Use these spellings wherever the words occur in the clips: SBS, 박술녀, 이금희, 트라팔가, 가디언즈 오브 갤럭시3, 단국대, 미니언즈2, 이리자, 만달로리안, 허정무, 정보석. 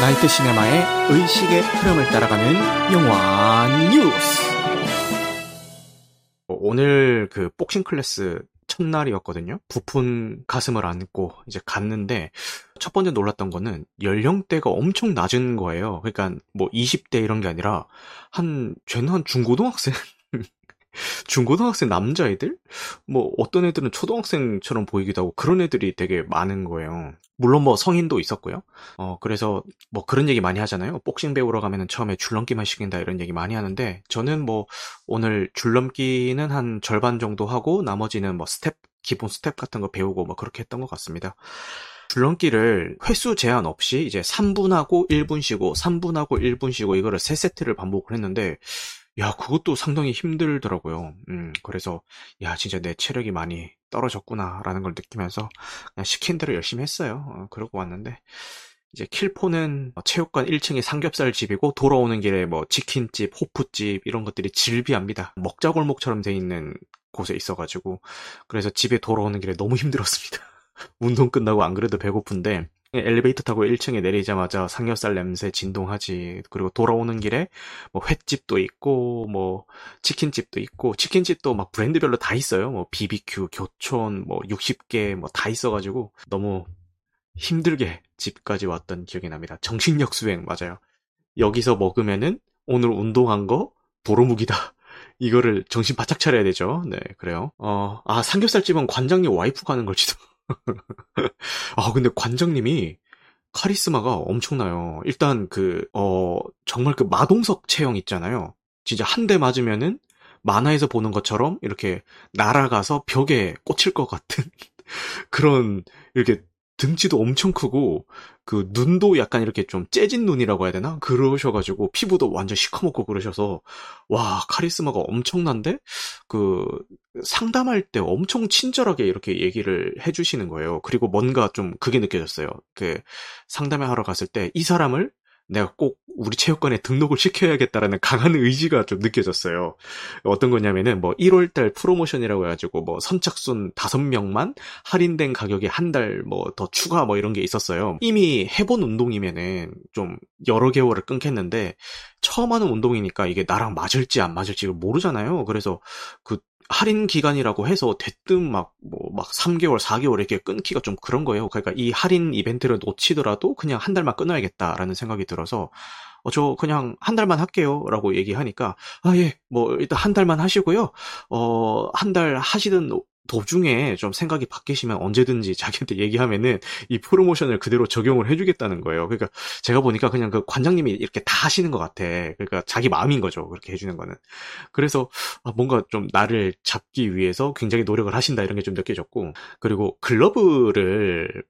나이트 시네마의 의식의 흐름을 따라가는 영화 뉴스. 오늘 그 복싱 클래스 첫날이었거든요. 부푼 가슴을 안고 이제 갔는데 첫 번째 놀랐던 거는 연령대가 엄청 낮은 거예요. 그러니까 뭐 20대 이런 게 아니라 쟤는 한 중고등학생? 중고등학생 남자애들? 뭐 어떤 애들은 초등학생처럼 보이기도 하고 그런 애들이 되게 많은 거예요. 물론 뭐 성인도 있었고요. 그래서 뭐 그런 얘기 많이 하잖아요. 복싱 배우러 가면은 처음에 줄넘기만 시킨다 이런 얘기 많이 하는데 저는 뭐 오늘 줄넘기는 한 절반 정도 하고 나머지는 뭐 기본 스텝 같은 거 배우고 뭐 그렇게 했던 것 같습니다. 줄넘기를 횟수 제한 없이 이제 3분하고 1분 쉬고 3분하고 1분 쉬고 이거를 3세트를 반복을 했는데 야, 그것도 상당히 힘들더라고요. 그래서 야, 진짜 내 체력이 많이 떨어졌구나라는 걸 느끼면서 그냥 시킨 대로 열심히 했어요. 그러고 왔는데 이제 킬포는 체육관 1층이 삼겹살 집이고 돌아오는 길에 뭐 치킨집, 호프집 이런 것들이 질비합니다. 먹자골목처럼 돼 있는 곳에 있어가지고 그래서 집에 돌아오는 길에 너무 힘들었습니다. 운동 끝나고 안 그래도 배고픈데 엘리베이터 타고 1층에 내리자마자 삼겹살 냄새 진동하지. 그리고 돌아오는 길에 뭐 횟집도 있고 뭐 치킨집도 있고 치킨집도 막 브랜드별로 다 있어요. 뭐 BBQ, 교촌, 뭐 60개 뭐 다 있어가지고 너무 힘들게 집까지 왔던 기억이 납니다. 정신력 수행 맞아요. 여기서 먹으면은 오늘 운동한 거 도루묵이다. 이거를 정신 바짝 차려야 되죠. 네, 그래요. 삼겹살집은 관장님 와이프 가는 걸지도. 아, 근데 관장님이 카리스마가 엄청나요. 일단 정말 그 마동석 체형 있잖아요. 진짜 한 대 맞으면은 만화에서 보는 것처럼 이렇게 날아가서 벽에 꽂힐 것 같은 그런 이렇게 등치도 엄청 크고 그 눈도 약간 이렇게 좀 째진 눈이라고 해야 되나? 그러셔가지고 피부도 완전 시커멓고 그러셔서 와, 카리스마가 엄청난데 그 상담할 때 엄청 친절하게 이렇게 얘기를 해주시는 거예요. 그리고 뭔가 좀 그게 느껴졌어요. 그 상담회 하러 갔을 때 이 사람을 내가 꼭 우리 체육관에 등록을 시켜야겠다라는 강한 의지가 좀 느껴졌어요. 어떤 거냐면은 뭐 1월달 프로모션이라고 해가지고 뭐 선착순 5명만 할인된 가격에 한 달 뭐 더 추가 뭐 이런 게 있었어요. 이미 해본 운동이면은 좀 여러 개월을 끊겠는데 처음 하는 운동이니까 이게 나랑 맞을지 안 맞을지 모르잖아요. 그래서 그 할인 기간이라고 해서 대뜸 막 3개월, 4개월 이렇게 끊기가 좀 그런 거예요. 그러니까 이 할인 이벤트를 놓치더라도 그냥 한 달만 끊어야겠다라는 생각이 들어서 저 그냥 한 달만 할게요 라고 얘기하니까 아, 예, 뭐 일단 한 달만 하시고요. 한 달 하시던 도중에 좀 생각이 바뀌시면 언제든지 자기한테 얘기하면은 이 프로모션을 그대로 적용을 해주겠다는 거예요. 그러니까 제가 보니까 그냥 그 관장님이 이렇게 다 하시는 것 같아. 그러니까 자기 마음인 거죠. 그렇게 해주는 거는. 그래서 뭔가 좀 나를 잡기 위해서 굉장히 노력을 하신다 이런 게 좀 느껴졌고. 그리고 글러브를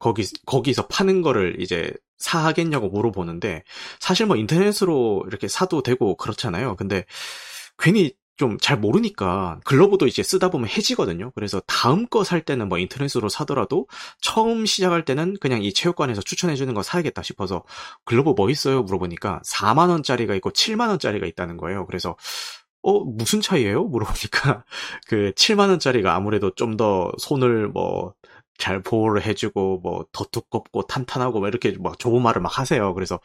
거기서 파는 거를 이제 사겠냐고 물어보는데 사실 뭐 인터넷으로 이렇게 사도 되고 그렇잖아요. 근데 괜히 좀 잘 모르니까 글러브도 이제 쓰다 보면 해지거든요. 그래서 다음 거 살 때는 뭐 인터넷으로 사더라도 처음 시작할 때는 그냥 이 체육관에서 추천해주는 거 사야겠다 싶어서 글러브 뭐 있어요? 물어보니까 4만원짜리가 있고 7만원짜리가 있다는 거예요. 그래서 무슨 차이예요? 물어보니까 그 7만원짜리가 아무래도 좀 더 손을 뭐 잘 보호를 해주고 뭐 더 두껍고 탄탄하고 막 이렇게 막 좋은 말을 막 하세요. 그래서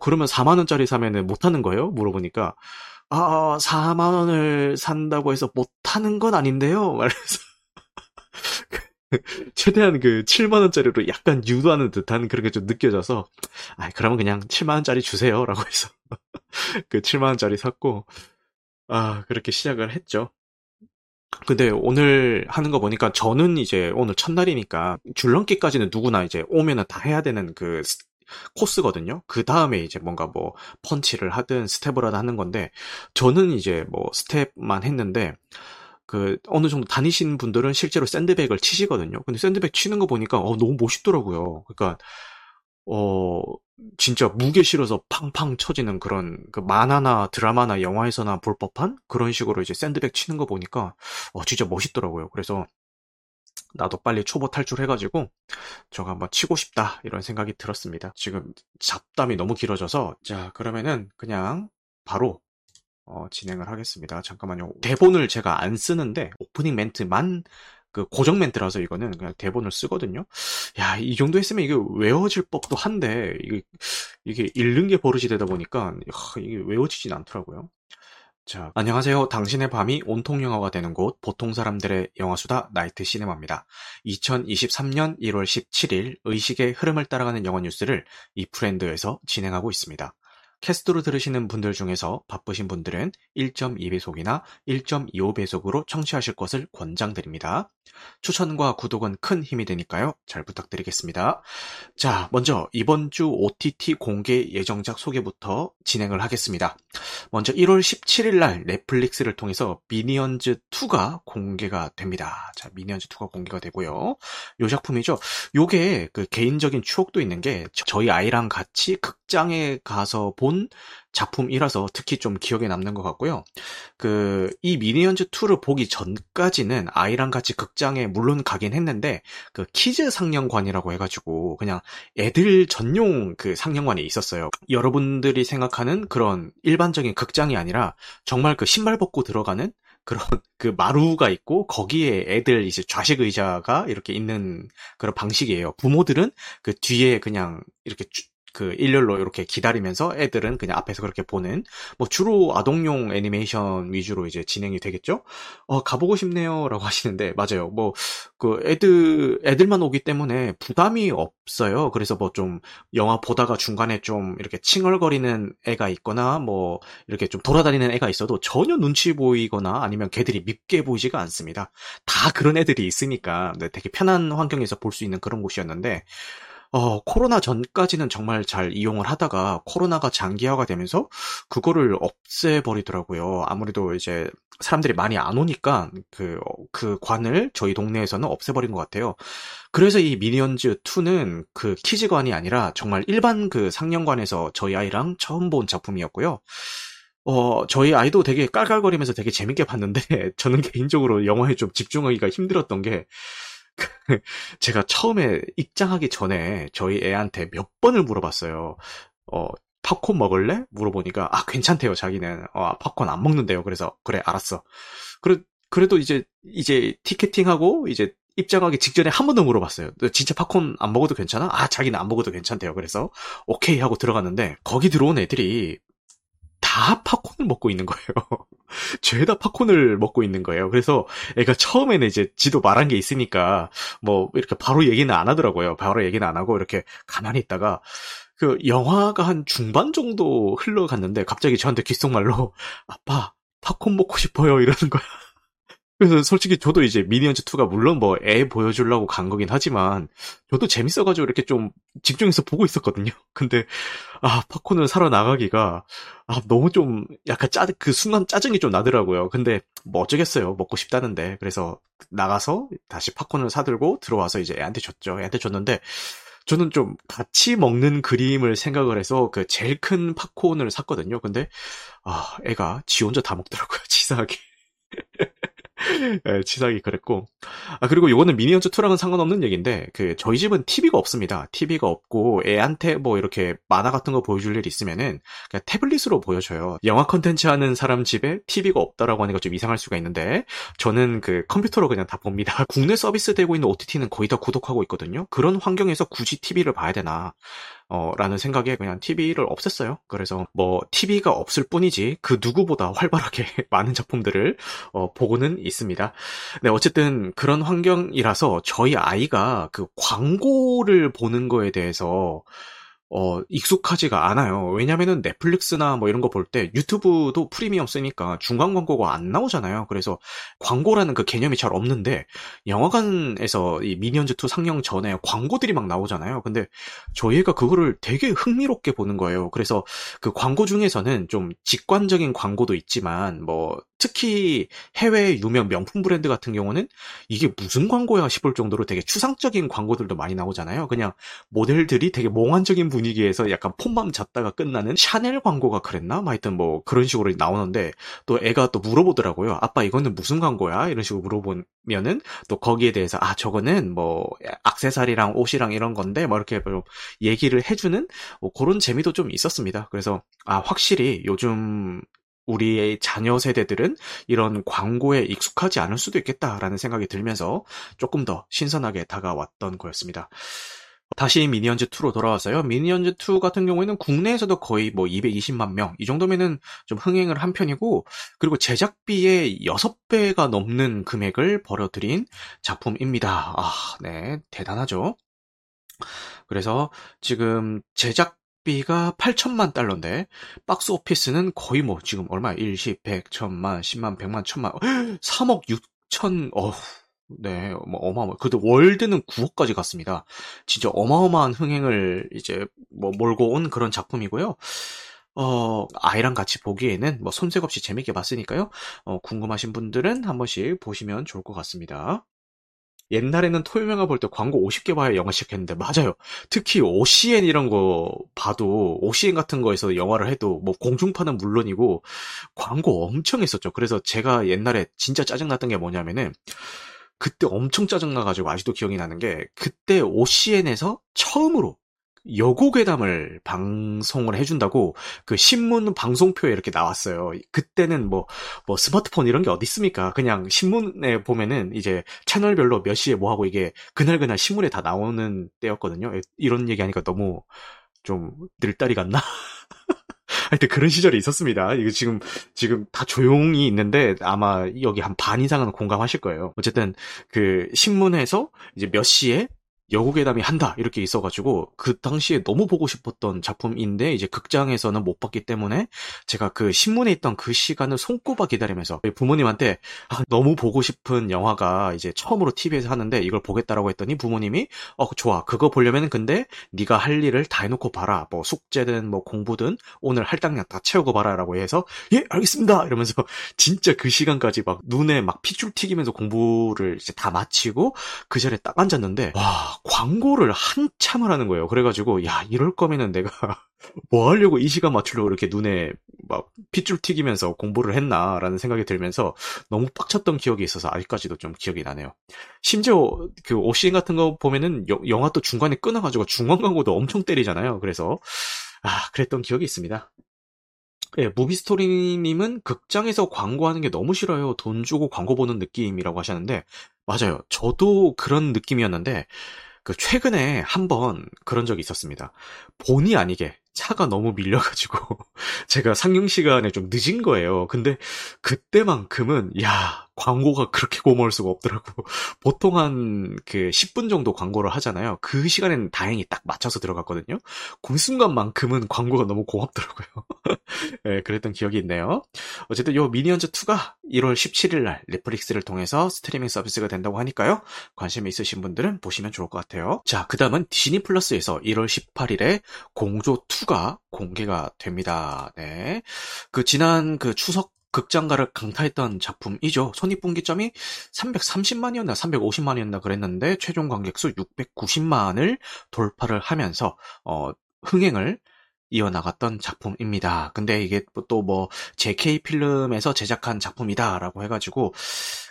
그러면 4만원짜리 사면은 못하는 거예요? 물어보니까 4만원을 산다고 해서 못하는 건 아닌데요? 말해서. 최대한 그 7만원짜리로 약간 유도하는 듯한 그런 게 좀 느껴져서, 그러면 그냥 7만원짜리 주세요. 라고 해서. 그 7만원짜리 샀고, 그렇게 시작을 했죠. 근데 오늘 하는 거 보니까 저는 이제 오늘 첫날이니까 줄넘기까지는 누구나 이제 오면은 다 해야 되는 그 코스거든요. 그 다음에 이제 뭔가 뭐 펀치를 하든 스텝을 하든 하는 건데 저는 이제 뭐 스텝만 했는데 그 어느 정도 다니신 분들은 실제로 샌드백을 치시거든요. 근데 샌드백 치는 거 보니까 너무 멋있더라고요. 그러니까 진짜 무게 실어서 팡팡 쳐지는 그런 그 만화나 드라마나 영화에서나 볼 법한 그런 식으로 이제 샌드백 치는 거 보니까 진짜 멋있더라고요. 그래서 나도 빨리 초보 탈출해가지고 저거 한번 치고 싶다 이런 생각이 들었습니다. 지금 잡담이 너무 길어져서 자 그러면은 그냥 바로 진행을 하겠습니다. 잠깐만요. 대본을 제가 안 쓰는데 오프닝 멘트만 그 고정 멘트라서 이거는 그냥 대본을 쓰거든요. 야, 이 정도 했으면 이게 외워질 법도 한데 이게 읽는 게 버릇이 되다 보니까 이게 외워지진 않더라고요. 자, 안녕하세요. 당신의 밤이 온통 영화가 되는 곳, 보통 사람들의 영화수다 나이트 시네마입니다. 2023년 1월 17일 의식의 흐름을 따라가는 영화 뉴스를 이 프렌드에서 진행하고 있습니다. 캐스트로 들으시는 분들 중에서 바쁘신 분들은 1.2배속이나 1.25배속으로 청취하실 것을 권장드립니다. 추천과 구독은 큰 힘이 되니까요. 잘 부탁드리겠습니다. 자, 먼저 이번 주 OTT 공개 예정작 소개부터 진행을 하겠습니다. 먼저 1월 17일 날 넷플릭스를 통해서 미니언즈2가 공개가 됩니다. 자, 미니언즈2가 공개가 되고요. 요 작품이죠. 요게 그 개인적인 추억도 있는 게 저희 아이랑 같이 극장에 가서 본 작품이라서 특히 좀 기억에 남는 것 같고요. 이 미니언즈2를 보기 전까지는 아이랑 같이 극장에 물론 가긴 했는데, 그 키즈 상영관이라고 해가지고, 그냥 애들 전용 그 상영관이 있었어요. 여러분들이 생각하는 그런 일반적인 극장이 아니라, 정말 그 신발 벗고 들어가는 그런 그 마루가 있고 거기에 애들 이제 좌식 의자가 이렇게 있는 그런 방식이에요. 부모들은 그 뒤에 그냥 이렇게 그 일렬로 이렇게 기다리면서 애들은 그냥 앞에서 그렇게 보는, 뭐 주로 아동용 애니메이션 위주로 이제 진행이 되겠죠? 가보고 싶네요 라고 하시는데, 맞아요. 뭐 그 애들만 오기 때문에 부담이 없어요. 그래서 뭐 좀 영화 보다가 중간에 좀 이렇게 칭얼거리는 애가 있거나 뭐 이렇게 좀 돌아다니는 애가 있어도 전혀 눈치 보이거나 아니면 걔들이 밉게 보이지가 않습니다. 다 그런 애들이 있으니까 되게 편한 환경에서 볼 수 있는 그런 곳이었는데, 코로나 전까지는 정말 잘 이용을 하다가 코로나가 장기화가 되면서 그거를 없애버리더라고요. 아무래도 이제 사람들이 많이 안 오니까 그 관을 저희 동네에서는 없애버린 것 같아요. 그래서 이 미니언즈2는 그 키즈관이 아니라 정말 일반 그 상영관에서 저희 아이랑 처음 본 작품이었고요. 저희 아이도 되게 깔깔거리면서 되게 재밌게 봤는데 저는 개인적으로 영화에 좀 집중하기가 힘들었던 게 제가 처음에 입장하기 전에 저희 애한테 몇 번을 물어봤어요. 팝콘 먹을래? 물어보니까 괜찮대요. 자기는 팝콘 안 먹는데요. 그래서 그래 알았어. 그래도 이제 티켓팅하고 이제 입장하기 직전에 한 번 더 물어봤어요. 진짜 팝콘 안 먹어도 괜찮아? 자기는 안 먹어도 괜찮대요. 그래서 오케이 하고 들어갔는데 거기 들어온 애들이 다 팝콘을 먹고 있는 거예요. 죄다 팝콘을 먹고 있는 거예요. 그래서 애가 처음에는 이제 지도 말한 게 있으니까 뭐 이렇게 바로 얘기는 안 하더라고요. 바로 얘기는 안 하고 이렇게 가만히 있다가 그 영화가 한 중반 정도 흘러갔는데 갑자기 저한테 귓속말로 아빠 팝콘 먹고 싶어요 이러는 거야. 그래서 솔직히 저도 이제 미니언즈2가 물론 뭐 애 보여주려고 간 거긴 하지만 저도 재밌어가지고 이렇게 좀 집중해서 보고 있었거든요. 근데 팝콘을 사러 나가기가 너무 좀 약간 그 순간 짜증이 좀 나더라고요. 근데 뭐 어쩌겠어요. 먹고 싶다는데. 그래서 나가서 다시 팝콘을 사들고 들어와서 이제 애한테 줬죠. 애한테 줬는데 저는 좀 같이 먹는 그림을 생각을 해서 그 제일 큰 팝콘을 샀거든요. 근데 애가 지 혼자 다 먹더라고요. 치사하게. 네, 치사하게 그랬고. 그리고 요거는 미니언즈2랑은 상관없는 얘기인데, 저희 집은 TV가 없습니다. TV가 없고, 애한테 뭐 이렇게 만화 같은 거 보여줄 일 있으면은, 그냥 태블릿으로 보여줘요. 영화 컨텐츠 하는 사람 집에 TV가 없다라고 하니까 좀 이상할 수가 있는데, 저는 컴퓨터로 그냥 다 봅니다. 국내 서비스 되고 있는 OTT는 거의 다 구독하고 있거든요? 그런 환경에서 굳이 TV를 봐야 되나. 라는 생각에 그냥 TV를 없앴어요. 그래서 뭐 TV가 없을 뿐이지 그 누구보다 활발하게 많은 작품들을 보고는 있습니다. 네, 어쨌든 그런 환경이라서 저희 아이가 그 광고를 보는 거에 대해서 익숙하지가 않아요. 왜냐면은 넷플릭스나 뭐 이런 거 볼 때 유튜브도 프리미엄 쓰니까 중간 광고가 안 나오잖아요. 그래서 광고라는 그 개념이 잘 없는데 영화관에서 이 미니언즈2 상영 전에 광고들이 막 나오잖아요. 근데 저희가 그거를 되게 흥미롭게 보는 거예요. 그래서 그 광고 중에서는 좀 직관적인 광고도 있지만 뭐 특히 해외 유명 명품 브랜드 같은 경우는 이게 무슨 광고야 싶을 정도로 되게 추상적인 광고들도 많이 나오잖아요. 그냥 모델들이 되게 몽환적인 분위기에서 약간 폼만 잡다가 끝나는 샤넬 광고가 그랬나? 하여튼 뭐 그런 식으로 나오는데 또 애가 또 물어보더라고요. 아빠 이거는 무슨 광고야? 이런 식으로 물어보면은 또 거기에 대해서 저거는 뭐 액세서리랑 옷이랑 이런 건데 뭐 이렇게 좀 얘기를 해주는 뭐 그런 재미도 좀 있었습니다. 그래서 확실히 요즘 우리의 자녀 세대들은 이런 광고에 익숙하지 않을 수도 있겠다라는 생각이 들면서 조금 더 신선하게 다가왔던 거였습니다. 다시 미니언즈2로 돌아와서요. 미니언즈2 같은 경우에는 국내에서도 거의 뭐 220만 명, 이 정도면은 좀 흥행을 한 편이고, 그리고 제작비의 6배가 넘는 금액을 벌어들인 작품입니다. 아, 네. 대단하죠? 그래서 지금 제작비가 8천만 달러인데, 박스 오피스는 거의 뭐 지금 얼마? 1, 10, 100, 1000만, 10만, 100만, 1000만, 3억 6천, 어후. 네, 뭐 어마어마. 그래도 월드는 9억까지 갔습니다. 진짜 어마어마한 흥행을 이제 뭐 몰고 온 그런 작품이고요. 아이랑 같이 보기에는 뭐 손색 없이 재밌게 봤으니까요. 궁금하신 분들은 한 번씩 보시면 좋을 것 같습니다. 옛날에는 토요영화 볼 때 광고 50개 봐야 영화 시작했는데, 맞아요. 특히 OCN 이런 거 봐도, OCN 같은 거에서 영화를 해도, 뭐 공중파는 물론이고, 광고 엄청 했었죠. 그래서 제가 옛날에 진짜 짜증났던 게 뭐냐면은, 그때 엄청 짜증나가지고 아직도 기억이 나는 게, 그때 OCN에서 처음으로 여고괴담을 방송을 해준다고 그 신문 방송표에 이렇게 나왔어요. 그때는 뭐 스마트폰 이런 게 어디 있습니까? 그냥 신문에 보면은 이제 채널별로 몇 시에 뭐 하고 이게 그날그날 신문에 다 나오는 때였거든요. 이런 얘기하니까 너무 좀 늘다리 같나? 하여튼 그런 시절이 있었습니다. 이거 지금 다 조용히 있는데 아마 여기 한 반 이상은 공감하실 거예요. 어쨌든 그 신문에서 이제 몇 시에 여고괴담이 한다 이렇게 있어가지고 그 당시에 너무 보고 싶었던 작품인데 이제 극장에서는 못 봤기 때문에 제가 그 신문에 있던 그 시간을 손꼽아 기다리면서 부모님한테 너무 보고 싶은 영화가 이제 처음으로 TV에서 하는데 이걸 보겠다라고 했더니 부모님이 좋아, 그거 보려면 근데 네가 할 일을 다 해놓고 봐라, 뭐 숙제든 뭐 공부든 오늘 할당량 다 채우고 봐라라고 해서 예 알겠습니다 이러면서 진짜 그 시간까지 막 눈에 막 핏줄 튀기면서 공부를 이제 다 마치고 그 자리에 딱 앉았는데 와. 광고를 한참을 하는 거예요. 그래가지고 야, 이럴 거면은 내가 뭐 하려고 이 시간 맞추려고 이렇게 눈에 막 핏줄 튀기면서 공부를 했나라는 생각이 들면서 너무 빡쳤던 기억이 있어서 아직까지도 좀 기억이 나네요. 심지어 그 OCN 같은 거 보면은 영화 또 중간에 끊어가지고 중간 광고도 엄청 때리잖아요. 그래서 그랬던 기억이 있습니다. 예, 무비스토리님은 극장에서 광고하는 게 너무 싫어요. 돈 주고 광고 보는 느낌이라고 하셨는데, 맞아요. 저도 그런 느낌이었는데, 그 최근에 한번 그런 적이 있었습니다. 본의 아니게 차가 너무 밀려가지고 제가 상영 시간에 좀 늦은 거예요. 근데 그때만큼은 야, 광고가 그렇게 고마울 수가 없더라고. 보통 한 그 10분 정도 광고를 하잖아요. 그 시간에는 다행히 딱 맞춰서 들어갔거든요. 그 순간만큼은 광고가 너무 고맙더라고요. 네, 그랬던 기억이 있네요. 어쨌든 요 미니언즈2가 1월 17일 날 넷플릭스를 통해서 스트리밍 서비스가 된다고 하니까요. 관심 있으신 분들은 보시면 좋을 것 같아요. 자, 그 다음은 디즈니 플러스에서 1월 18일에 공조2가 공개가 됩니다. 네. 그 지난 그 추석 극장가를 강타했던 작품이죠. 손익분기점이 330만이었나 350만이었나 그랬는데 최종 관객수 690만을 돌파를 하면서 흥행을 이어나갔던 작품입니다. 근데 이게 또 뭐 JK필름에서 제작한 작품이다라고 해가지고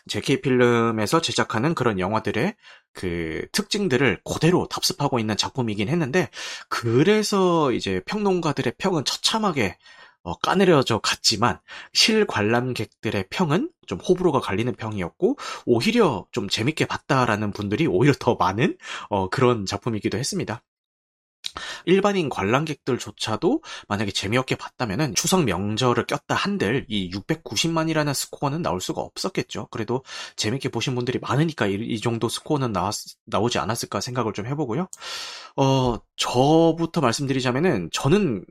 JK필름에서 제작하는 그런 영화들의 그 특징들을 그대로 답습하고 있는 작품이긴 했는데, 그래서 이제 평론가들의 평은 처참하게 까내려져 갔지만 실관람객들의 평은 좀 호불호가 갈리는 평이었고, 오히려 좀 재밌게 봤다라는 분들이 오히려 더 많은 그런 작품이기도 했습니다. 일반인 관람객들조차도 만약에 재미없게 봤다면은 추석 명절을 꼈다 한들 이 690만이라는 스코어는 나올 수가 없었겠죠. 그래도 재밌게 보신 분들이 많으니까 이 정도 스코어는 나오지 않았을까 생각을 좀 해보고요. 저부터 말씀드리자면은 저는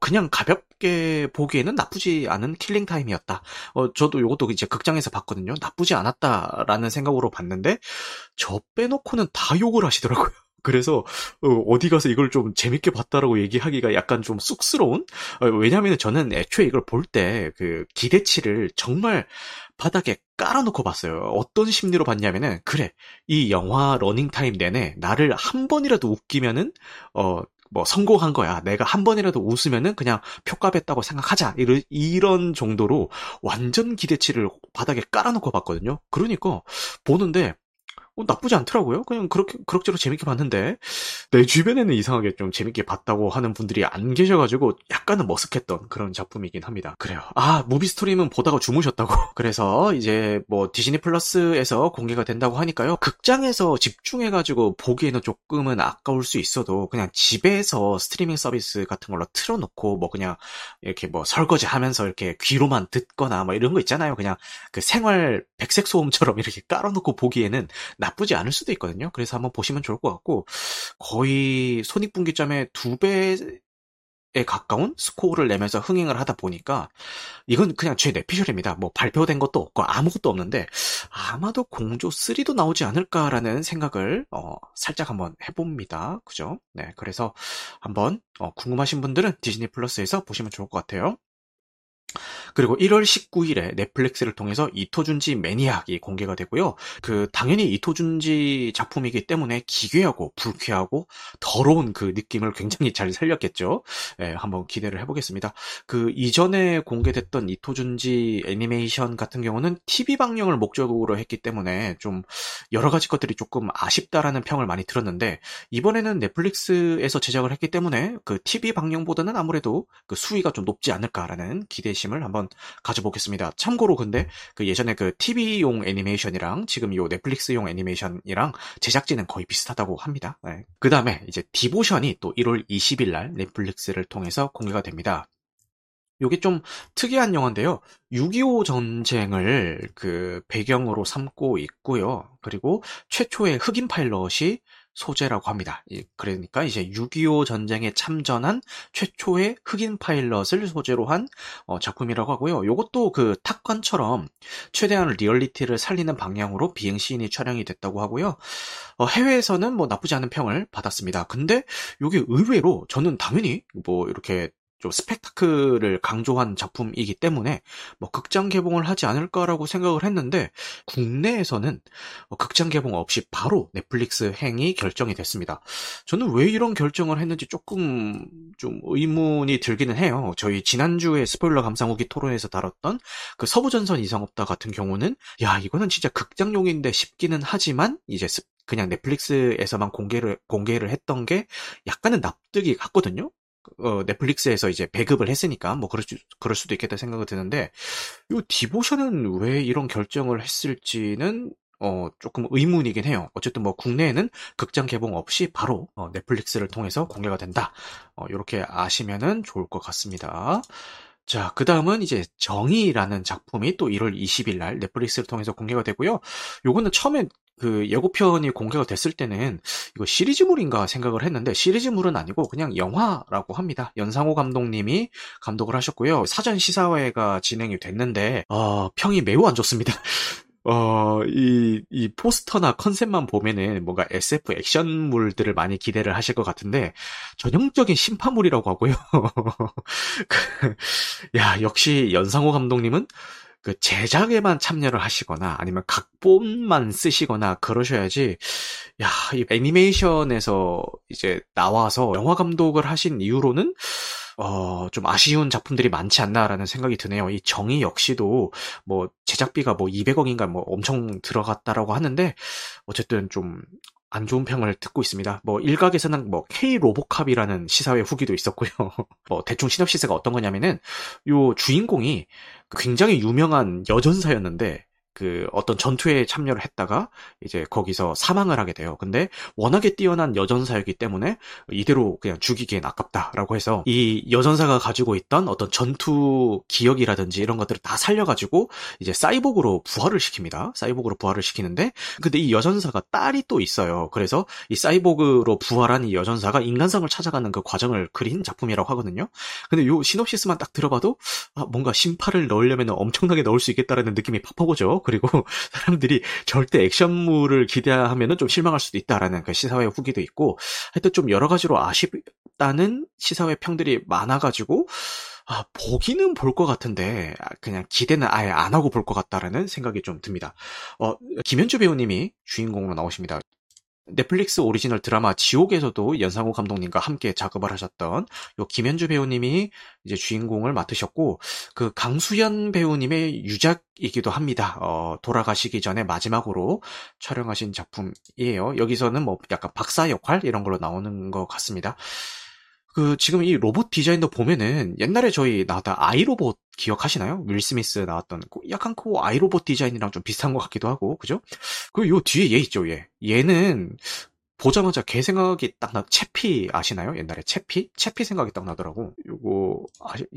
그냥 가볍게 보기에는 나쁘지 않은 킬링 타임이었다. 저도 이것도 이제 극장에서 봤거든요. 나쁘지 않았다라는 생각으로 봤는데 저 빼놓고는 다 욕을 하시더라고요. 그래서 어디 가서 이걸 좀 재밌게 봤다라고 얘기하기가 약간 좀 쑥스러운? 왜냐하면 저는 애초에 이걸 볼 때 그 기대치를 정말 바닥에 깔아놓고 봤어요. 어떤 심리로 봤냐면은 그래, 이 영화 러닝타임 내내 나를 한 번이라도 웃기면은 뭐 성공한 거야. 내가 한 번이라도 웃으면은 그냥 표값했다고 생각하자. 이런 정도로 완전 기대치를 바닥에 깔아놓고 봤거든요. 그러니까 보는데 나쁘지 않더라고요. 그냥 그럭저럭 재밌게 봤는데, 내 주변에는 이상하게 좀 재밌게 봤다고 하는 분들이 안 계셔가지고 약간은 머쓱했던 그런 작품이긴 합니다. 그래요. 아, 무비스토리는 보다가 주무셨다고. 그래서 이제 뭐 디즈니 플러스에서 공개가 된다고 하니까요. 극장에서 집중해가지고 보기에는 조금은 아까울 수 있어도 그냥 집에서 스트리밍 서비스 같은 걸로 틀어놓고 뭐 그냥 이렇게 뭐 설거지 하면서 이렇게 귀로만 듣거나 뭐 이런 거 있잖아요. 그냥 그 생활 백색 소음처럼 이렇게 깔아놓고 보기에는 나쁘지 않을 수도 있거든요. 그래서 한번 보시면 좋을 것 같고, 거의 손익분기점의 2배에 가까운 스코어를 내면서 흥행을 하다 보니까 이건 그냥 제 뇌피셜입니다. 뭐 발표된 것도 없고 아무것도 없는데 아마도 공조3도 나오지 않을까라는 생각을 살짝 한번 해봅니다. 그죠? 네, 그래서 한번 궁금하신 분들은 디즈니 플러스에서 보시면 좋을 것 같아요. 그리고 1월 19일에 넷플릭스를 통해서 이토준지 매니악이 공개가 되고요. 그 당연히 이토준지 작품이기 때문에 기괴하고 불쾌하고 더러운 그 느낌을 굉장히 잘 살렸겠죠. 예, 한번 기대를 해보겠습니다. 그 이전에 공개됐던 이토준지 애니메이션 같은 경우는 TV 방영을 목적으로 했기 때문에 좀 여러 가지 것들이 조금 아쉽다라는 평을 많이 들었는데, 이번에는 넷플릭스에서 제작을 했기 때문에 그 TV 방영보다는 아무래도 그 수위가 좀 높지 않을까라는 기대 심을 한번 가져보겠습니다. 참고로 근데 그 예전에 그 TV용 애니메이션이랑 지금 요 넷플릭스용 애니메이션이랑 제작진은 거의 비슷하다고 합니다. 네. 그 다음에 이제 디보션이 또 1월 20일 날 넷플릭스를 통해서 공개가 됩니다. 요게 좀 특이한 영화인데요. 6.25 전쟁을 그 배경으로 삼고 있고요. 그리고 최초의 흑인 파일럿이 소재라고 합니다. 그러니까 이제 6.25 전쟁에 참전한 최초의 흑인 파일럿을 소재로 한 작품이라고 하고요. 요것도 그 탑건처럼 최대한 리얼리티를 살리는 방향으로 비행시인이 촬영이 됐다고 하고요. 해외에서는 뭐 나쁘지 않은 평을 받았습니다. 근데 요게 의외로 저는 당연히 뭐 이렇게 좀 스펙타클을 강조한 작품이기 때문에 뭐 극장 개봉을 하지 않을까라고 생각을 했는데, 국내에서는 극장 개봉 없이 바로 넷플릭스 행이 결정이 됐습니다. 저는 왜 이런 결정을 했는지 조금 좀 의문이 들기는 해요. 저희 지난주에 스포일러 감상 후기 토론에서 다뤘던 그 서부전선 이상 없다 같은 경우는 야, 이거는 진짜 극장용인데 싶기는 하지만 이제 그냥 넷플릭스에서만 공개를 했던 게 약간은 납득이 갔거든요. 넷플릭스에서 이제 배급을 했으니까 뭐 그럴 수도 있겠다 생각이 드는데, 이 디보션은 왜 이런 결정을 했을지는 조금 의문이긴 해요. 어쨌든 뭐 국내에는 극장 개봉 없이 바로 넷플릭스를 통해서 공개가 된다. 이렇게 아시면은 좋을 것 같습니다. 자, 그 다음은 이제 정이라는 작품이 또 1월 20일 날 넷플릭스를 통해서 공개가 되고요. 요거는 처음에 그 예고편이 공개가 됐을 때는 이거 시리즈물인가 생각을 했는데 시리즈물은 아니고 그냥 영화라고 합니다. 연상호 감독님이 감독을 하셨고요. 사전 시사회가 진행이 됐는데 평이 매우 안 좋습니다. 이 포스터나 컨셉만 보면은 뭔가 SF 액션물들을 많이 기대를 하실 것 같은데, 전형적인 심파물이라고 하고요. 야, 역시 연상호 감독님은 그 제작에만 참여를 하시거나 아니면 각본만 쓰시거나 그러셔야지, 야, 이 애니메이션에서 이제 나와서 영화 감독을 하신 이후로는 좀 아쉬운 작품들이 많지 않나라는 생각이 드네요. 이 정의 역시도 뭐 제작비가 뭐 200억인가 뭐 엄청 들어갔다라고 하는데 어쨌든 좀 안 좋은 평을 듣고 있습니다. 뭐 일각에서는 뭐 K 로보캅이라는 시사회 후기도 있었고요. 뭐 대충 시놉시스가 어떤 거냐면은 요 주인공이 굉장히 유명한 여전사였는데 그 어떤 전투에 참여를 했다가 이제 거기서 사망을 하게 돼요. 근데 워낙에 뛰어난 여전사였기 때문에 이대로 그냥 죽이기엔 아깝다라고 해서 이 여전사가 가지고 있던 어떤 전투 기억이라든지 이런 것들을 다 살려가지고 이제 사이보그로 부활을 시킵니다. 사이보그로 부활을 시키는데, 근데 이 여전사가 딸이 또 있어요. 그래서 이 사이보그로 부활한 이 여전사가 인간성을 찾아가는 그 과정을 그린 작품이라고 하거든요. 근데 요 시놉시스만 딱 들어봐도 뭔가 심파를 넣으려면 엄청나게 넣을 수 있겠다라는 느낌이 팍팍 오죠. 그리고 사람들이 절대 액션물을 기대하면은 좀 실망할 수도 있다라는 그 시사회 후기도 있고, 하여튼 좀 여러 가지로 아쉽다는 시사회 평들이 많아가지고 보기는 볼 것 같은데 그냥 기대는 아예 안 하고 볼 것 같다라는 생각이 좀 듭니다. 김현주 배우님이 주인공으로 나오십니다. 넷플릭스 오리지널 드라마 지옥에서도 연상호 감독님과 함께 작업을 하셨던 요 김현주 배우님이 이제 주인공을 맡으셨고, 그 강수연 배우님의 유작이기도 합니다. 돌아가시기 전에 마지막으로 촬영하신 작품이에요. 여기서는 뭐 약간 박사 역할 이런 걸로 나오는 것 같습니다. 그 지금 이 로봇 디자인도 보면은 옛날에 저희 나왔던 아이로봇 기억하시나요? 윌 스미스 나왔던 약간 그 아이로봇 디자인이랑 좀 비슷한 것 같기도 하고, 그죠? 그리고 요 뒤에 얘 있죠, 얘. 얘는 보자마자 개 생각이 딱 나. 채피 아시나요? 옛날에 채피? 채피 생각이 딱 나더라고. 요거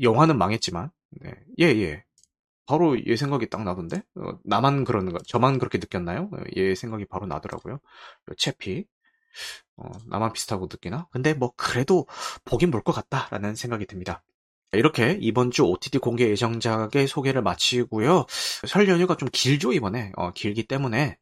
영화는 망했지만, 네, 예. 바로 얘 생각이 딱 나던데? 나만 그러는 거, 저만 그렇게 느꼈나요? 얘 생각이 바로 나더라고요. 요 채피. 나만 비슷하고 느끼나? 근데 뭐 그래도 보긴 볼 것 같다라는 생각이 듭니다. 이렇게 이번 주 OTT 공개 예정작의 소개를 마치고요. 설 연휴가 좀 길죠, 이번에. 길기 때문에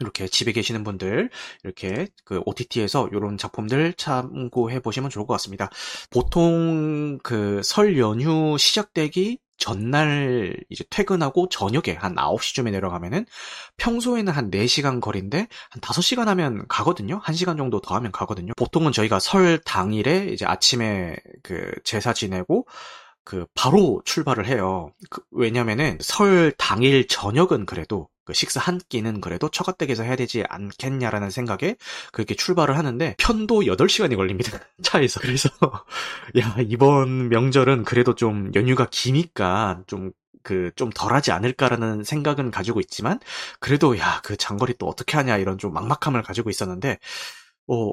이렇게 집에 계시는 분들 이렇게 그 OTT에서 이런 작품들 참고해 보시면 좋을 것 같습니다. 보통 그 설 연휴 시작되기 전날 이제 퇴근하고 저녁에 한 9시쯤에 내려가면은 평소에는 한 4시간 거리인데 한 5시간 하면 가거든요. 1시간 정도 더 하면 가거든요. 보통은 저희가 설 당일에 이제 아침에 그 제사 지내고 그 바로 출발을 해요. 왜냐면은 설 당일 저녁은 그래도 그 식사 한 끼는 그래도 처가댁에서 해야 되지 않겠냐라는 생각에 그렇게 출발을 하는데 편도 8시간이 걸립니다. 차에서. 그래서 야, 이번 명절은 그래도 좀 연휴가 기니까 좀 덜하지 않을까라는 생각은 가지고 있지만, 그래도 야, 그 장거리 또 어떻게 하냐 이런 좀 막막함을 가지고 있었는데,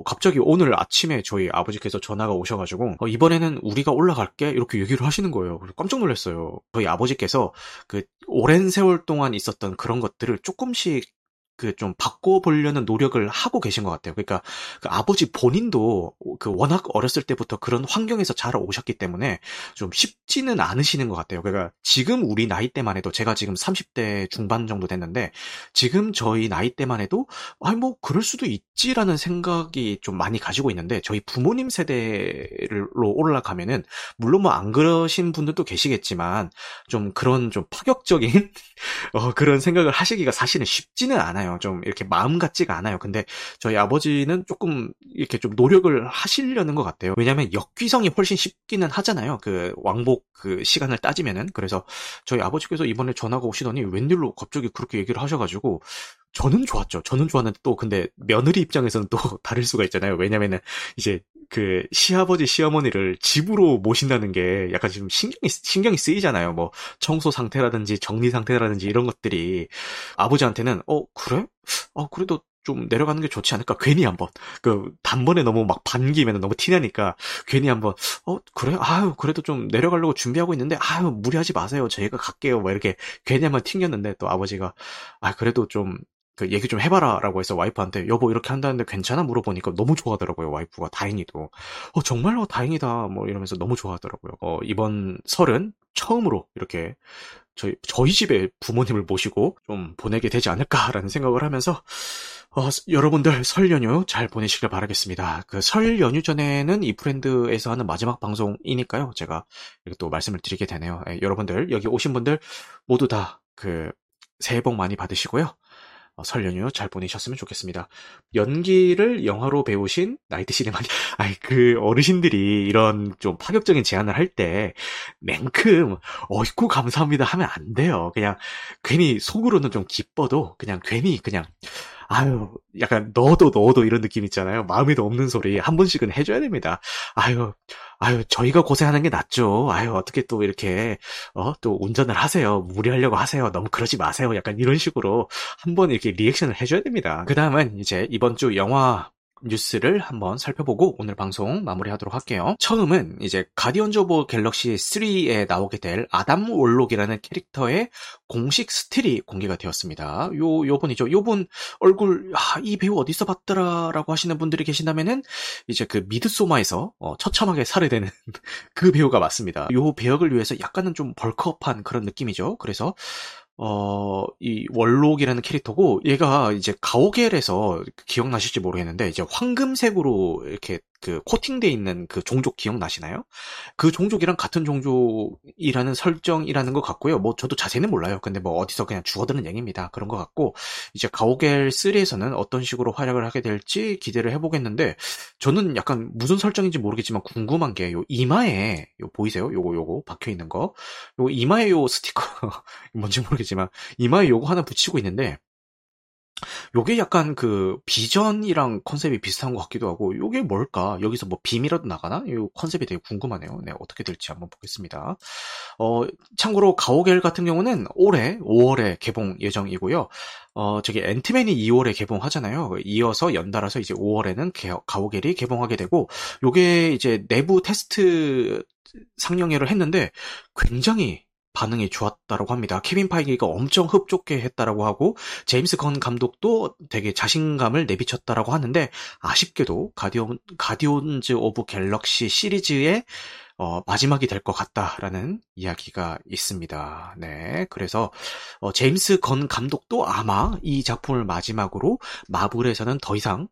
갑자기 오늘 아침에 저희 아버지께서 전화가 오셔가지고, 이번에는 우리가 올라갈게, 이렇게 얘기를 하시는 거예요. 그래서 깜짝 놀랐어요. 저희 아버지께서 그 오랜 세월 동안 있었던 그런 것들을 조금씩 그 좀 바꿔보려는 노력을 하고 계신 것 같아요. 그러니까 그 아버지 본인도 그 워낙 어렸을 때부터 그런 환경에서 자라오셨기 때문에 좀 쉽지는 않으시는 것 같아요. 그러니까 지금 우리 나이 때만 해도, 제가 지금 30대 중반 정도 됐는데, 지금 저희 나이 때만 해도 아니 뭐 그럴 수도 있지라는 생각이 좀 많이 가지고 있는데, 저희 부모님 세대로 올라가면은 물론 뭐 안 그러신 분들도 계시겠지만 좀 그런 좀 파격적인 그런 생각을 하시기가 사실은 쉽지는 않아요. 좀 이렇게 마음 같지가 않아요. 근데 저희 아버지는 조금 이렇게 좀 노력을 하시려는 것 같아요. 왜냐면 역귀성이 훨씬 쉽기는 하잖아요. 그 왕복 그 시간을 따지면은. 그래서 저희 아버지께서 이번에 전화가 오시더니 웬일로 갑자기 그렇게 얘기를 하셔가지고, 저는 좋았죠. 저는 좋았는데 또 근데 며느리 입장에서는 또 다를 수가 있잖아요. 왜냐면은 이제 그 시아버지 시어머니를 집으로 모신다는 게 약간 지금 신경이 쓰이잖아요. 뭐 청소 상태라든지 정리 상태라든지 이런 것들이. 아버지한테는 그래? 그래도 좀 내려가는 게 좋지 않을까? 괜히 한번 그 단번에 너무 막 반기면 너무 티나니까 괜히 한번 그래? 아유, 그래도 좀 내려가려고 준비하고 있는데 아유, 무리하지 마세요. 저희가 갈게요. 막 이렇게 괜히 한번 튕겼는데, 또 아버지가 그래도 좀 그 얘기 좀 해봐라라고 해서 와이프한테, 여보 이렇게 한다는데 괜찮아? 물어보니까 너무 좋아하더라고요. 와이프가 다행히도 정말로 다행이다 뭐 이러면서 너무 좋아하더라고요. 이번 설은 처음으로 이렇게 저희 집에 부모님을 모시고 좀 보내게 되지 않을까라는 생각을 하면서, 여러분들 설 연휴 잘 보내시길 바라겠습니다. 그 설 연휴 전에는 이 브랜드에서 하는 마지막 방송이니까요. 제가 이렇게 또 말씀을 드리게 되네요. 여러분들 여기 오신 분들 모두 다 그 새해 복 많이 받으시고요. 설 연휴 잘 보내셨으면 좋겠습니다. 연기를 영화로 배우신 나이트 시네마니, 그 어르신들이 이런 좀 파격적인 제안을 할 때 냉큼 어이쿠 감사합니다 하면 안 돼요. 그냥 괜히 속으로는 좀 기뻐도 그냥 괜히 그냥 아유, 약간 넣어도 이런 느낌 있잖아요. 마음에도 없는 소리 한 번씩은 해줘야 됩니다. 아유, 저희가 고생하는 게 낫죠. 아유, 어떻게 또 이렇게 또 운전을 하세요. 무리하려고 하세요. 너무 그러지 마세요. 약간 이런 식으로 한번 이렇게 리액션을 해줘야 됩니다. 그 다음은 이제 이번 주 영화 뉴스를 한번 살펴보고 오늘 방송 마무리하도록 할게요. 처음은 이제 가디언즈 오브 갤럭시3에 나오게 될 아담 월록이라는 캐릭터의 공식 스틸이 공개가 되었습니다. 요분이죠. 요분 얼굴, 이 배우 어디서 봤더라라고 하시는 분들이 계신다면은 이제 그 미드소마에서 처참하게 살해되는 그 배우가 맞습니다. 요 배역을 위해서 약간은 좀 벌크업한 그런 느낌이죠. 그래서 이 월록이라는 캐릭터고, 얘가 이제 가오갤에서 기억나실지 모르겠는데 이제 황금색으로 이렇게 그 코팅돼 있는 그 종족 기억나시나요? 그 종족이랑 같은 종족이라는 설정이라는 것 같고요. 뭐 저도 자세히는 몰라요. 근데 뭐 어디서 그냥 주워드는 얘기입니다. 그런 것 같고 이제 가오갤 3에서는 어떤 식으로 활약을 하게 될지 기대를 해보겠는데 저는 약간 무슨 설정인지 모르겠지만 궁금한 게 요 이마에 요 보이세요? 요거 박혀 있는 거. 요 이마에 요 스티커 뭔지 모르겠지만 이마에 요거 하나 붙이고 있는데. 요게 약간 그 비전이랑 컨셉이 비슷한 것 같기도 하고 요게 뭘까? 여기서 뭐 빔이라도 나가나? 요 컨셉이 되게 궁금하네요. 네, 어떻게 될지 한번 보겠습니다. 참고로 가오갤 같은 경우는 올해 5월에 개봉 예정이고요. 저기 앤트맨이 2월에 개봉하잖아요. 이어서 연달아서 이제 5월에는 가오갤이 개봉하게 되고 요게 이제 내부 테스트 상영회를 했는데 굉장히 반응이 좋았다라고 합니다. 케빈 파이기가 엄청 흡족해 했다라고 하고 제임스 건 감독도 되게 자신감을 내비쳤다라고 하는데 아쉽게도 가디언즈 오브 갤럭시 시리즈의 마지막이 될 것 같다라는 이야기가 있습니다. 네, 그래서 제임스 건 감독도 아마 이 작품을 마지막으로 마블에서는 더 이상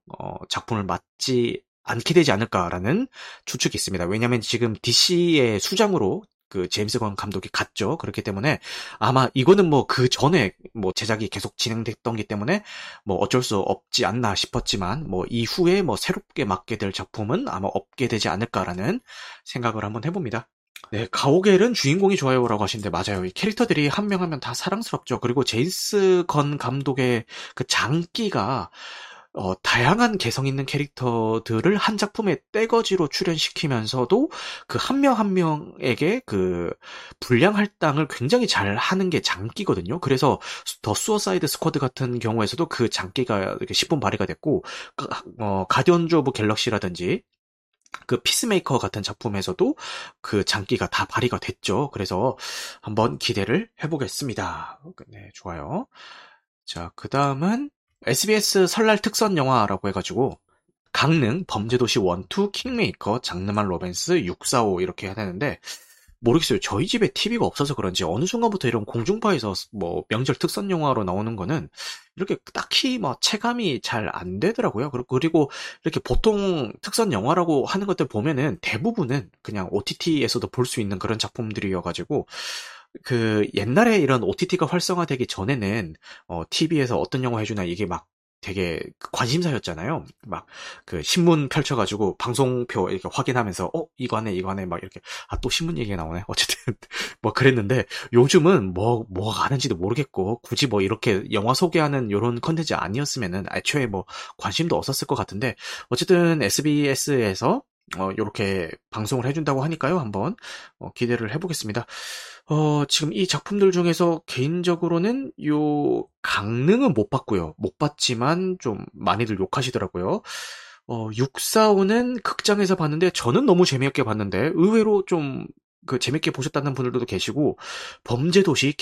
작품을 맡지 않게 되지 않을까라는 추측이 있습니다. 왜냐하면 지금 DC의 수장으로 그 제임스 건 감독이 갔죠. 그렇기 때문에 아마 이거는 뭐 그 전에 뭐 제작이 계속 진행됐던기 때문에 뭐 어쩔 수 없지 않나 싶었지만 뭐 이후에 뭐 새롭게 맡게 될 작품은 아마 없게 되지 않을까라는 생각을 한번 해봅니다. 네, 가오갤은 주인공이 좋아요라고 하시는데 맞아요. 이 캐릭터들이 한 명 하면 다 사랑스럽죠. 그리고 제임스 건 감독의 그 장기가 다양한 개성 있는 캐릭터들을 한 작품에 떼거지로 출연시키면서도 그 한 명에게 그 분량 할당을 굉장히 잘 하는 게 장기거든요. 그래서 더 수어사이드 스쿼드 같은 경우에서도 그 장기가 이렇게 10분 발휘가 됐고, 가디언즈 오브 갤럭시라든지, 그 피스메이커 같은 작품에서도 그 장기가 다 발휘가 됐죠. 그래서 한번 기대를 해보겠습니다. 네, 좋아요. 자, 그 다음은, SBS 설날 특선 영화라고 해가지고 강릉 범죄도시 1, 2, 킹메이커, 장르만 로맨스, 645 이렇게 해야 되는데 모르겠어요. 저희 집에 TV가 없어서 그런지 어느 순간부터 이런 공중파에서 뭐 명절 특선 영화로 나오는 거는 이렇게 딱히 뭐 체감이 잘 안 되더라고요. 그리고 이렇게 보통 특선 영화라고 하는 것들 보면은 대부분은 그냥 OTT에서도 볼 수 있는 그런 작품들이어가지고 그 옛날에 이런 OTT가 활성화되기 전에는 TV에서 어떤 영화 해주나 이게 막 되게 관심사였잖아요. 막 그 신문 펼쳐가지고 방송표 이렇게 확인하면서 이거 안에 막 이렇게 또 신문 얘기가 나오네. 어쨌든 뭐 그랬는데 요즘은 뭐가 하는지도 모르겠고 굳이 뭐 이렇게 영화 소개하는 이런 컨텐츠 아니었으면은 애초에 뭐 관심도 없었을 것 같은데 어쨌든 SBS에서 요렇게 방송을 해준다고 하니까요. 한번 기대를 해보겠습니다. 지금 이 작품들 중에서 개인적으로는 요 강릉은 못 봤고요. 못 봤지만 좀 많이들 욕하시더라고요. 645는 극장에서 봤는데 저는 너무 재미있게 봤는데 의외로 좀 그 재밌게 보셨다는 분들도 계시고 범죄도시,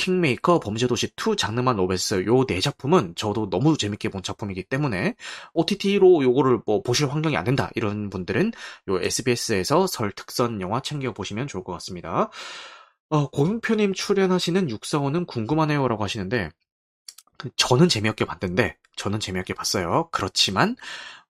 킹메이커, 범죄도시2, 장르만 로맨스 요 네 작품은 저도 너무 재밌게 본 작품이기 때문에 OTT로 요거를 뭐 보실 환경이 안 된다 이런 분들은 요 SBS에서 설 특선 영화 챙겨 보시면 좋을 것 같습니다. 고용표님 출연하시는 645는 궁금하네요 라고 하시는데 저는 재미없게 봤어요. 그렇지만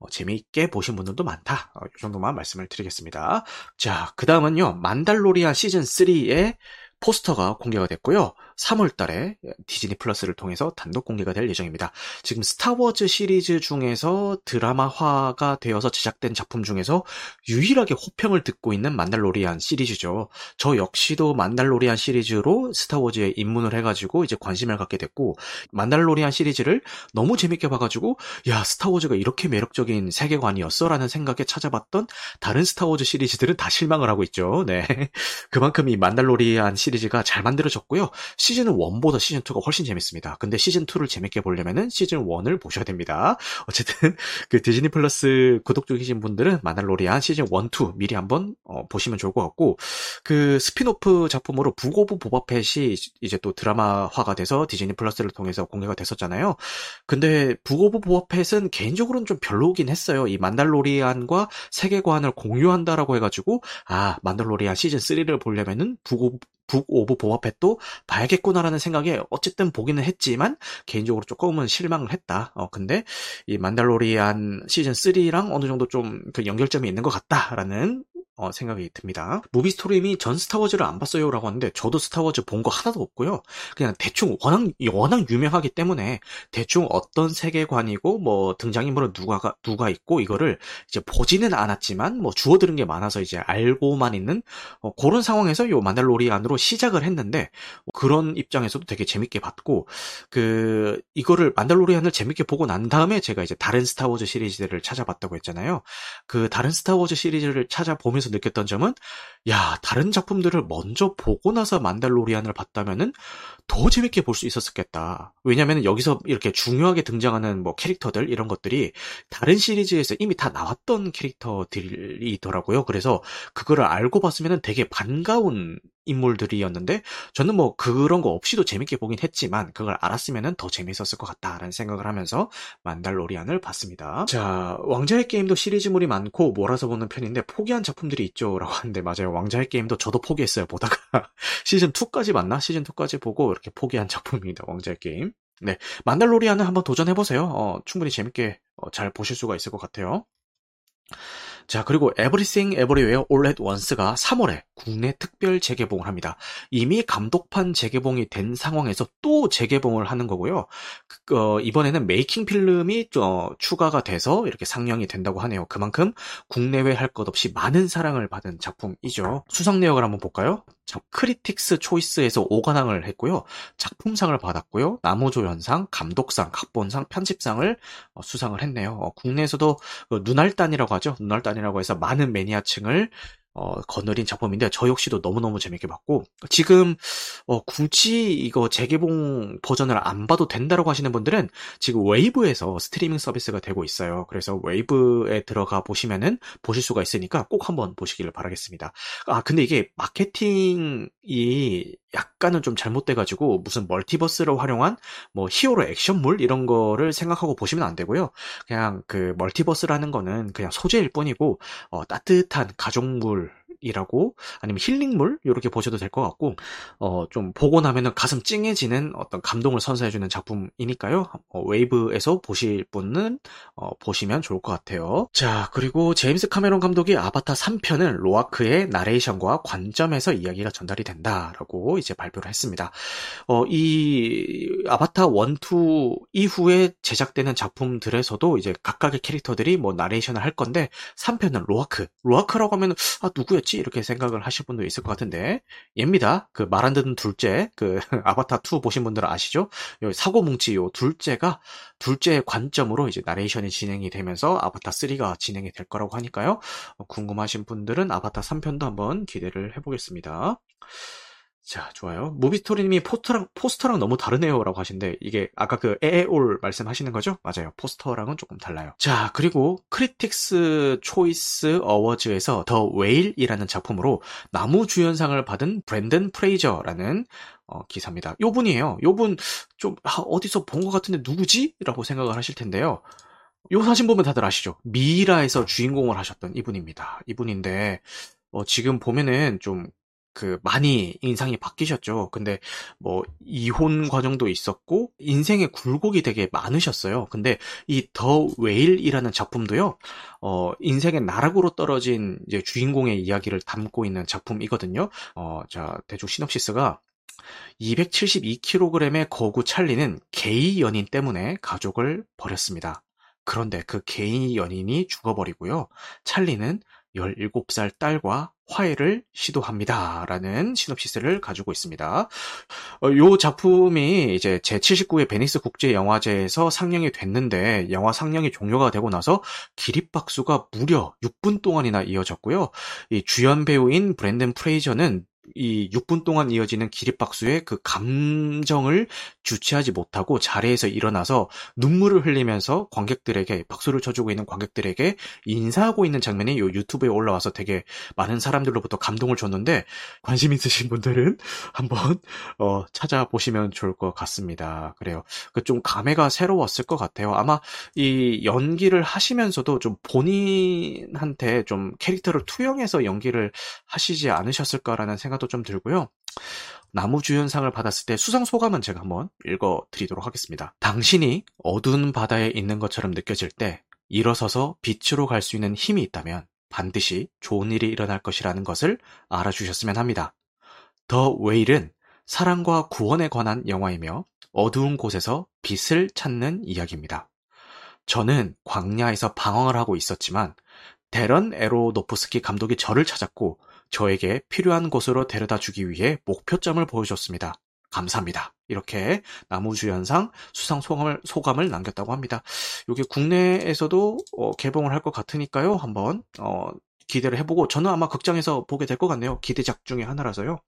재미있게 보신 분들도 많다. 이 정도만 말씀을 드리겠습니다. 자, 그 다음은요. 만달로리안 시즌3의 포스터가 공개가 됐고요. 3월 달에 디즈니 플러스를 통해서 단독 공개가 될 예정입니다. 지금 스타워즈 시리즈 중에서 드라마화가 되어서 제작된 작품 중에서 유일하게 호평을 듣고 있는 만달로리안 시리즈죠. 저 역시도 만달로리안 시리즈로 스타워즈에 입문을 해가지고 이제 관심을 갖게 됐고 만달로리안 시리즈를 너무 재밌게 봐가지고 야 스타워즈가 이렇게 매력적인 세계관이었어? 라는 생각에 찾아봤던 다른 스타워즈 시리즈들은 다 실망을 하고 있죠. 네, 그만큼 이 만달로리안 시리즈가 잘 만들어졌고요. 시즌 1보다 시즌 2가 훨씬 재밌습니다. 근데 시즌 2를 재밌게 보려면은 시즌 1을 보셔야 됩니다. 어쨌든 그 디즈니 플러스 구독 중이신 분들은 만달로리안 시즌 1, 2 미리 한번 보시면 좋을 것 같고 그 스핀오프 작품으로 북오브 보바펫이 이제 또 드라마화가 돼서 디즈니 플러스를 통해서 공개가 됐었잖아요. 근데 북오브 보바펫은 개인적으로는 좀 별로긴 했어요. 이 만달로리안과 세계관을 공유한다라고 해가지고 만달로리안 시즌 3를 보려면은 북오브 북 오브 보바펫도 봐야겠구나라는 생각에 어쨌든 보기는 했지만 개인적으로 조금은 실망을 했다. 근데 이 만달로리안 시즌 3랑 어느 정도 좀 그 연결점이 있는 것 같다라는 생각이 듭니다. 무비 스토리님이 전 스타워즈를 안 봤어요 라고 하는데 저도 스타워즈 본 거 하나도 없고요. 그냥 대충 워낙 유명하기 때문에 대충 어떤 세계관이고 뭐 등장인물은 누가 있고 이거를 이제 보지는 않았지만 뭐 주워들은 게 많아서 이제 알고만 있는 그런 상황에서 요 만달로리안으로 시작을 했는데 그런 입장에서도 되게 재밌게 봤고 그 이거를 만달로리안을 재밌게 보고 난 다음에 제가 이제 다른 스타워즈 시리즈를 찾아봤다고 했잖아요. 그 다른 스타워즈 시리즈를 찾아보면서 느꼈던 점은 야 다른 작품들을 먼저 보고 나서 만달로리안을 봤다면은 더 재밌게 볼 수 있었겠다. 왜냐하면 여기서 이렇게 중요하게 등장하는 뭐 캐릭터들 이런 것들이 다른 시리즈에서 이미 다 나왔던 캐릭터들이더라고요. 그래서 그거를 알고 봤으면은 되게 반가운 인물들이었는데 저는 뭐 그런 거 없이도 재밌게 보긴 했지만 그걸 알았으면은 더 재밌었을 것 같다라는 생각을 하면서 만달로리안을 봤습니다. 자, 왕좌의 게임도 시리즈물이 많고 몰아서 보는 편인데 포기한 작품들이 있죠 라고 하는데 맞아요. 왕좌의 게임도 저도 포기했어요. 보다가 시즌2까지 맞나? 시즌2까지 보고 이렇게 포기한 작품입니다. 왕좌의 게임. 네, 만달로리안을 한번 도전해보세요. 충분히 재밌게 잘 보실 수가 있을 것 같아요. 자, 그리고 Everything Everywhere All at Once가 3월에 국내 특별 재개봉을 합니다. 이미 감독판 재개봉이 된 상황에서 또 재개봉을 하는 거고요. 이번에는 메이킹 필름이 추가가 돼서 이렇게 상영이 된다고 하네요. 그만큼 국내외 할 것 없이 많은 사랑을 받은 작품이죠. 수상 내역을 한번 볼까요? 크리틱스 초이스에서 5관왕을 했고요. 작품상을 받았고요. 남우조연상, 감독상, 각본상, 편집상을 수상을 했네요. 국내에서도 눈알단이라고 하죠. 눈알단이라고 해서 많은 매니아층을 거느린 작품인데 저 역시도 너무너무 재밌게 봤고 지금 굳이 이거 재개봉 버전을 안 봐도 된다라고 하시는 분들은 지금 웨이브에서 스트리밍 서비스가 되고 있어요. 그래서 웨이브에 들어가 보시면은 보실 수가 있으니까 꼭 한번 보시기를 바라겠습니다. 아 근데 이게 마케팅이 약간은 좀 잘못돼가지고 무슨 멀티버스를 활용한 뭐 히어로 액션물 이런 거를 생각하고 보시면 안 되고요. 그냥 그 멀티버스라는 거는 그냥 소재일 뿐이고 따뜻한 가족물 이라고 아니면 힐링물 이렇게 보셔도 될 것 같고 좀 보고 나면은 가슴 찡해지는 어떤 감동을 선사해주는 작품이니까요. 웨이브에서 보실 분은 보시면 좋을 것 같아요. 자 그리고 제임스 카메론 감독이 아바타 3편은 로아크의 나레이션과 관점에서 이야기가 전달이 된다라고 이제 발표를 했습니다. 이 아바타 1, 2 이후에 제작되는 작품들에서도 이제 각각의 캐릭터들이 뭐 나레이션을 할 건데 3편은 로아크라고 하면 아 누구였지? 이렇게 생각을 하실 분도 있을 것 같은데 얘입니다. 그 말 안 듣는 둘째 그 아바타2 보신 분들은 아시죠? 여기 사고뭉치 요 둘째의 관점으로 이제 나레이션이 진행이 되면서 아바타3가 진행이 될 거라고 하니까요. 궁금하신 분들은 아바타 3편도 한번 기대를 해보겠습니다. 자, 좋아요. 무비스토리님이 포스터랑 너무 다르네요 라고 하시는데 이게 아까 그 에에올 말씀하시는 거죠? 맞아요. 포스터랑은 조금 달라요. 자, 그리고 크리틱스 초이스 어워즈에서 더 웨일이라는 작품으로 남우주연상을 받은 브랜든 프레이저라는 기사입니다. 요 분이에요. 요 분 좀 어디서 본 것 같은데 누구지? 라고 생각을 하실 텐데요. 요 사진 보면 다들 아시죠? 미이라에서 주인공을 하셨던 이분입니다. 이분인데 지금 보면은 좀 많이 인상이 바뀌셨죠. 근데 뭐 이혼 과정도 있었고 인생의 굴곡이 되게 많으셨어요. 근데 이 더 웨일이라는 작품도요. 인생의 나락으로 떨어진 이제 주인공의 이야기를 담고 있는 작품이거든요. 자, 대충 시놉시스가 272kg의 거구 찰리는 게이 연인 때문에 가족을 버렸습니다. 그런데 그 게이 연인이 죽어버리고요. 찰리는 17살 딸과 화해를 시도합니다. 라는 시놉시스를 가지고 있습니다. 요 작품이 이제 제79회 베니스 국제영화제에서 상영이 됐는데 영화 상영이 종료가 되고 나서 기립박수가 무려 6분 동안이나 이어졌고요. 이 주연 배우인 브랜든 프레이저는 이 6분 동안 이어지는 기립박수의 그 감정을 주체하지 못하고 자리에서 일어나서 눈물을 흘리면서 관객들에게 박수를 쳐주고 있는 관객들에게 인사하고 있는 장면이 요 유튜브에 올라와서 되게 많은 사람들로부터 감동을 줬는데 관심 있으신 분들은 한번 찾아보시면 좋을 것 같습니다. 그래요. 그 좀 감회가 새로웠을 것 같아요. 아마 이 연기를 하시면서도 좀 본인한테 좀 캐릭터를 투영해서 연기를 하시지 않으셨을까라는 생각 생각도 좀 들고요. 나무주연상을 받았을 때 수상 소감은 제가 한번 읽어드리도록 하겠습니다. 당신이 어두운 바다에 있는 것처럼 느껴질 때 일어서서 빛으로 갈 수 있는 힘이 있다면 반드시 좋은 일이 일어날 것이라는 것을 알아주셨으면 합니다. 더 웨일은 사랑과 구원에 관한 영화이며 어두운 곳에서 빛을 찾는 이야기입니다. 저는 광야에서 방황을 하고 있었지만 데런 에로노프스키 감독이 저를 찾았고 저에게 필요한 곳으로 데려다 주기 위해 목표점을 보여줬습니다. 감사합니다. 이렇게 나무주연상 수상 소감을 남겼다고 합니다. 이게 국내에서도 개봉을 할 것 같으니까요. 한번 기대를 해보고 저는 아마 극장에서 보게 될 것 같네요. 기대작 중에 하나라서요.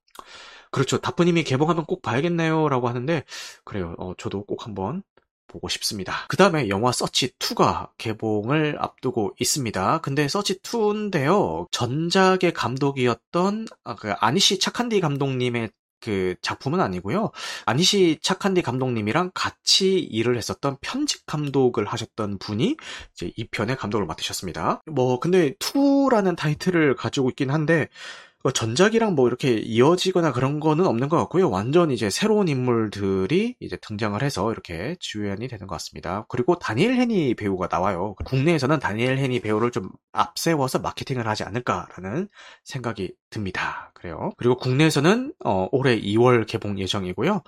그렇죠. 다프님이 개봉하면 꼭 봐야겠네요 라고 하는데 그래요. 저도 꼭 한번 보고 싶습니다. 그 다음에 영화 서치2가 개봉을 앞두고 있습니다. 근데 서치2인데요. 전작의 감독이었던 아니시 차칸디 감독님의 그 작품은 아니고요. 아니시 차칸디 감독님이랑 같이 일을 했었던 편집 감독을 하셨던 분이 이제 이 편의 감독을 맡으셨습니다. 근데 2라는 타이틀을 가지고 있긴 한데 전작이랑 이렇게 이어지거나 그런 거는 없는 것 같고요. 완전 이제 새로운 인물들이 이제 등장을 해서 이렇게 주연이 되는 것 같습니다. 그리고 다니엘 헤니 배우가 나와요. 국내에서는 다니엘 헤니 배우를 좀 앞세워서 마케팅을 하지 않을까라는 생각이 듭니다. 그래요. 그리고 국내에서는 올해 2월 개봉 예정이고요.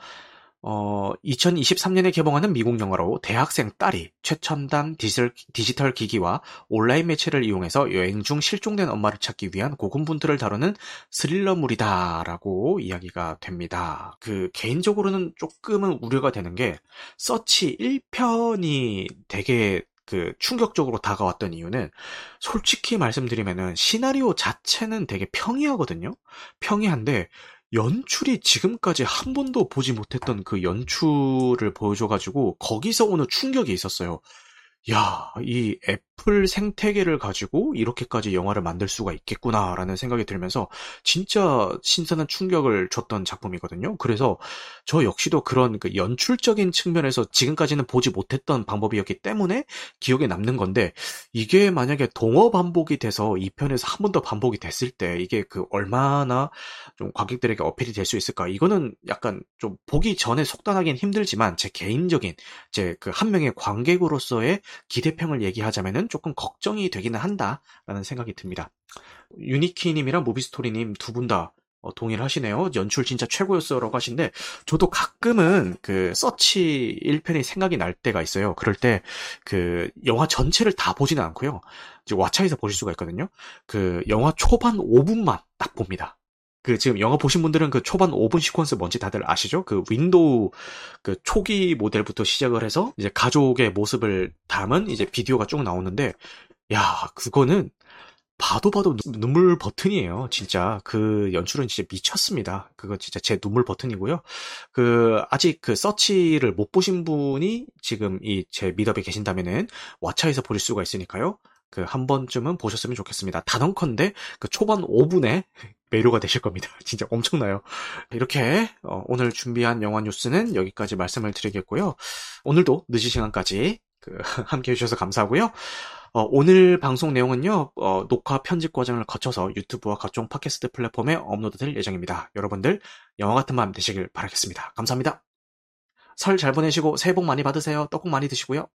2023년에 개봉하는 미국 영화로 대학생 딸이 최첨단 디지털 기기와 온라인 매체를 이용해서 여행 중 실종된 엄마를 찾기 위한 고군분투를 다루는 스릴러물이다라고 이야기가 됩니다. 개인적으로는 조금은 우려가 되는 게 서치 1편이 되게 충격적으로 다가왔던 이유는 솔직히 말씀드리면은 시나리오 자체는 되게 평이하거든요. 평이한데 연출이 지금까지 한 번도 보지 못했던 그 연출을 보여줘가지고 거기서 오는 충격이 있었어요. 야, 이 애플 생태계를 가지고 이렇게까지 영화를 만들 수가 있겠구나라는 생각이 들면서 진짜 신선한 충격을 줬던 작품이거든요. 그래서 저 역시도 그런 그 연출적인 측면에서 지금까지는 보지 못했던 방법이었기 때문에 기억에 남는 건데 이게 만약에 동어 반복이 돼서 2편에서 한 번 더 반복이 됐을 때 이게 얼마나 좀 관객들에게 어필이 될 수 있을까? 이거는 약간 좀 보기 전에 속단하기는 힘들지만 제 개인적인 제 한 명의 관객으로서의 기대평을 얘기하자면은 조금 걱정이 되기는 한다라는 생각이 듭니다. 유니키님이랑 무비스토리님 두 분 다 동의를 하시네요. 연출 진짜 최고였어라고 하시는데 저도 가끔은 서치 1편이 생각이 날 때가 있어요. 그럴 때 영화 전체를 다 보지는 않고요. 이제 왓챠에서 보실 수가 있거든요. 영화 초반 5분만 딱 봅니다. 지금 영화 보신 분들은 초반 5분 시퀀스 뭔지 다들 아시죠? 윈도우 초기 모델부터 시작을 해서 이제 가족의 모습을 담은 이제 비디오가 쭉 나오는데, 야, 그거는 봐도 눈물 버튼이에요. 진짜 연출은 진짜 미쳤습니다. 그거 진짜 제 눈물 버튼이고요. 아직 서치를 못 보신 분이 지금 이 제 미더비에 계신다면은 왓챠에서 보실 수가 있으니까요. 한 번쯤은 보셨으면 좋겠습니다. 단언컨대 초반 5분에 매료가 되실 겁니다. 진짜 엄청나요. 이렇게 오늘 준비한 영화 뉴스는 여기까지 말씀을 드리겠고요. 오늘도 늦은 시간까지 함께 해주셔서 감사하고요. 오늘 방송 내용은요. 녹화 편집 과정을 거쳐서 유튜브와 각종 팟캐스트 플랫폼에 업로드될 예정입니다. 여러분들 영화 같은 밤 되시길 바라겠습니다. 감사합니다. 설 잘 보내시고 새해 복 많이 받으세요. 떡국 많이 드시고요.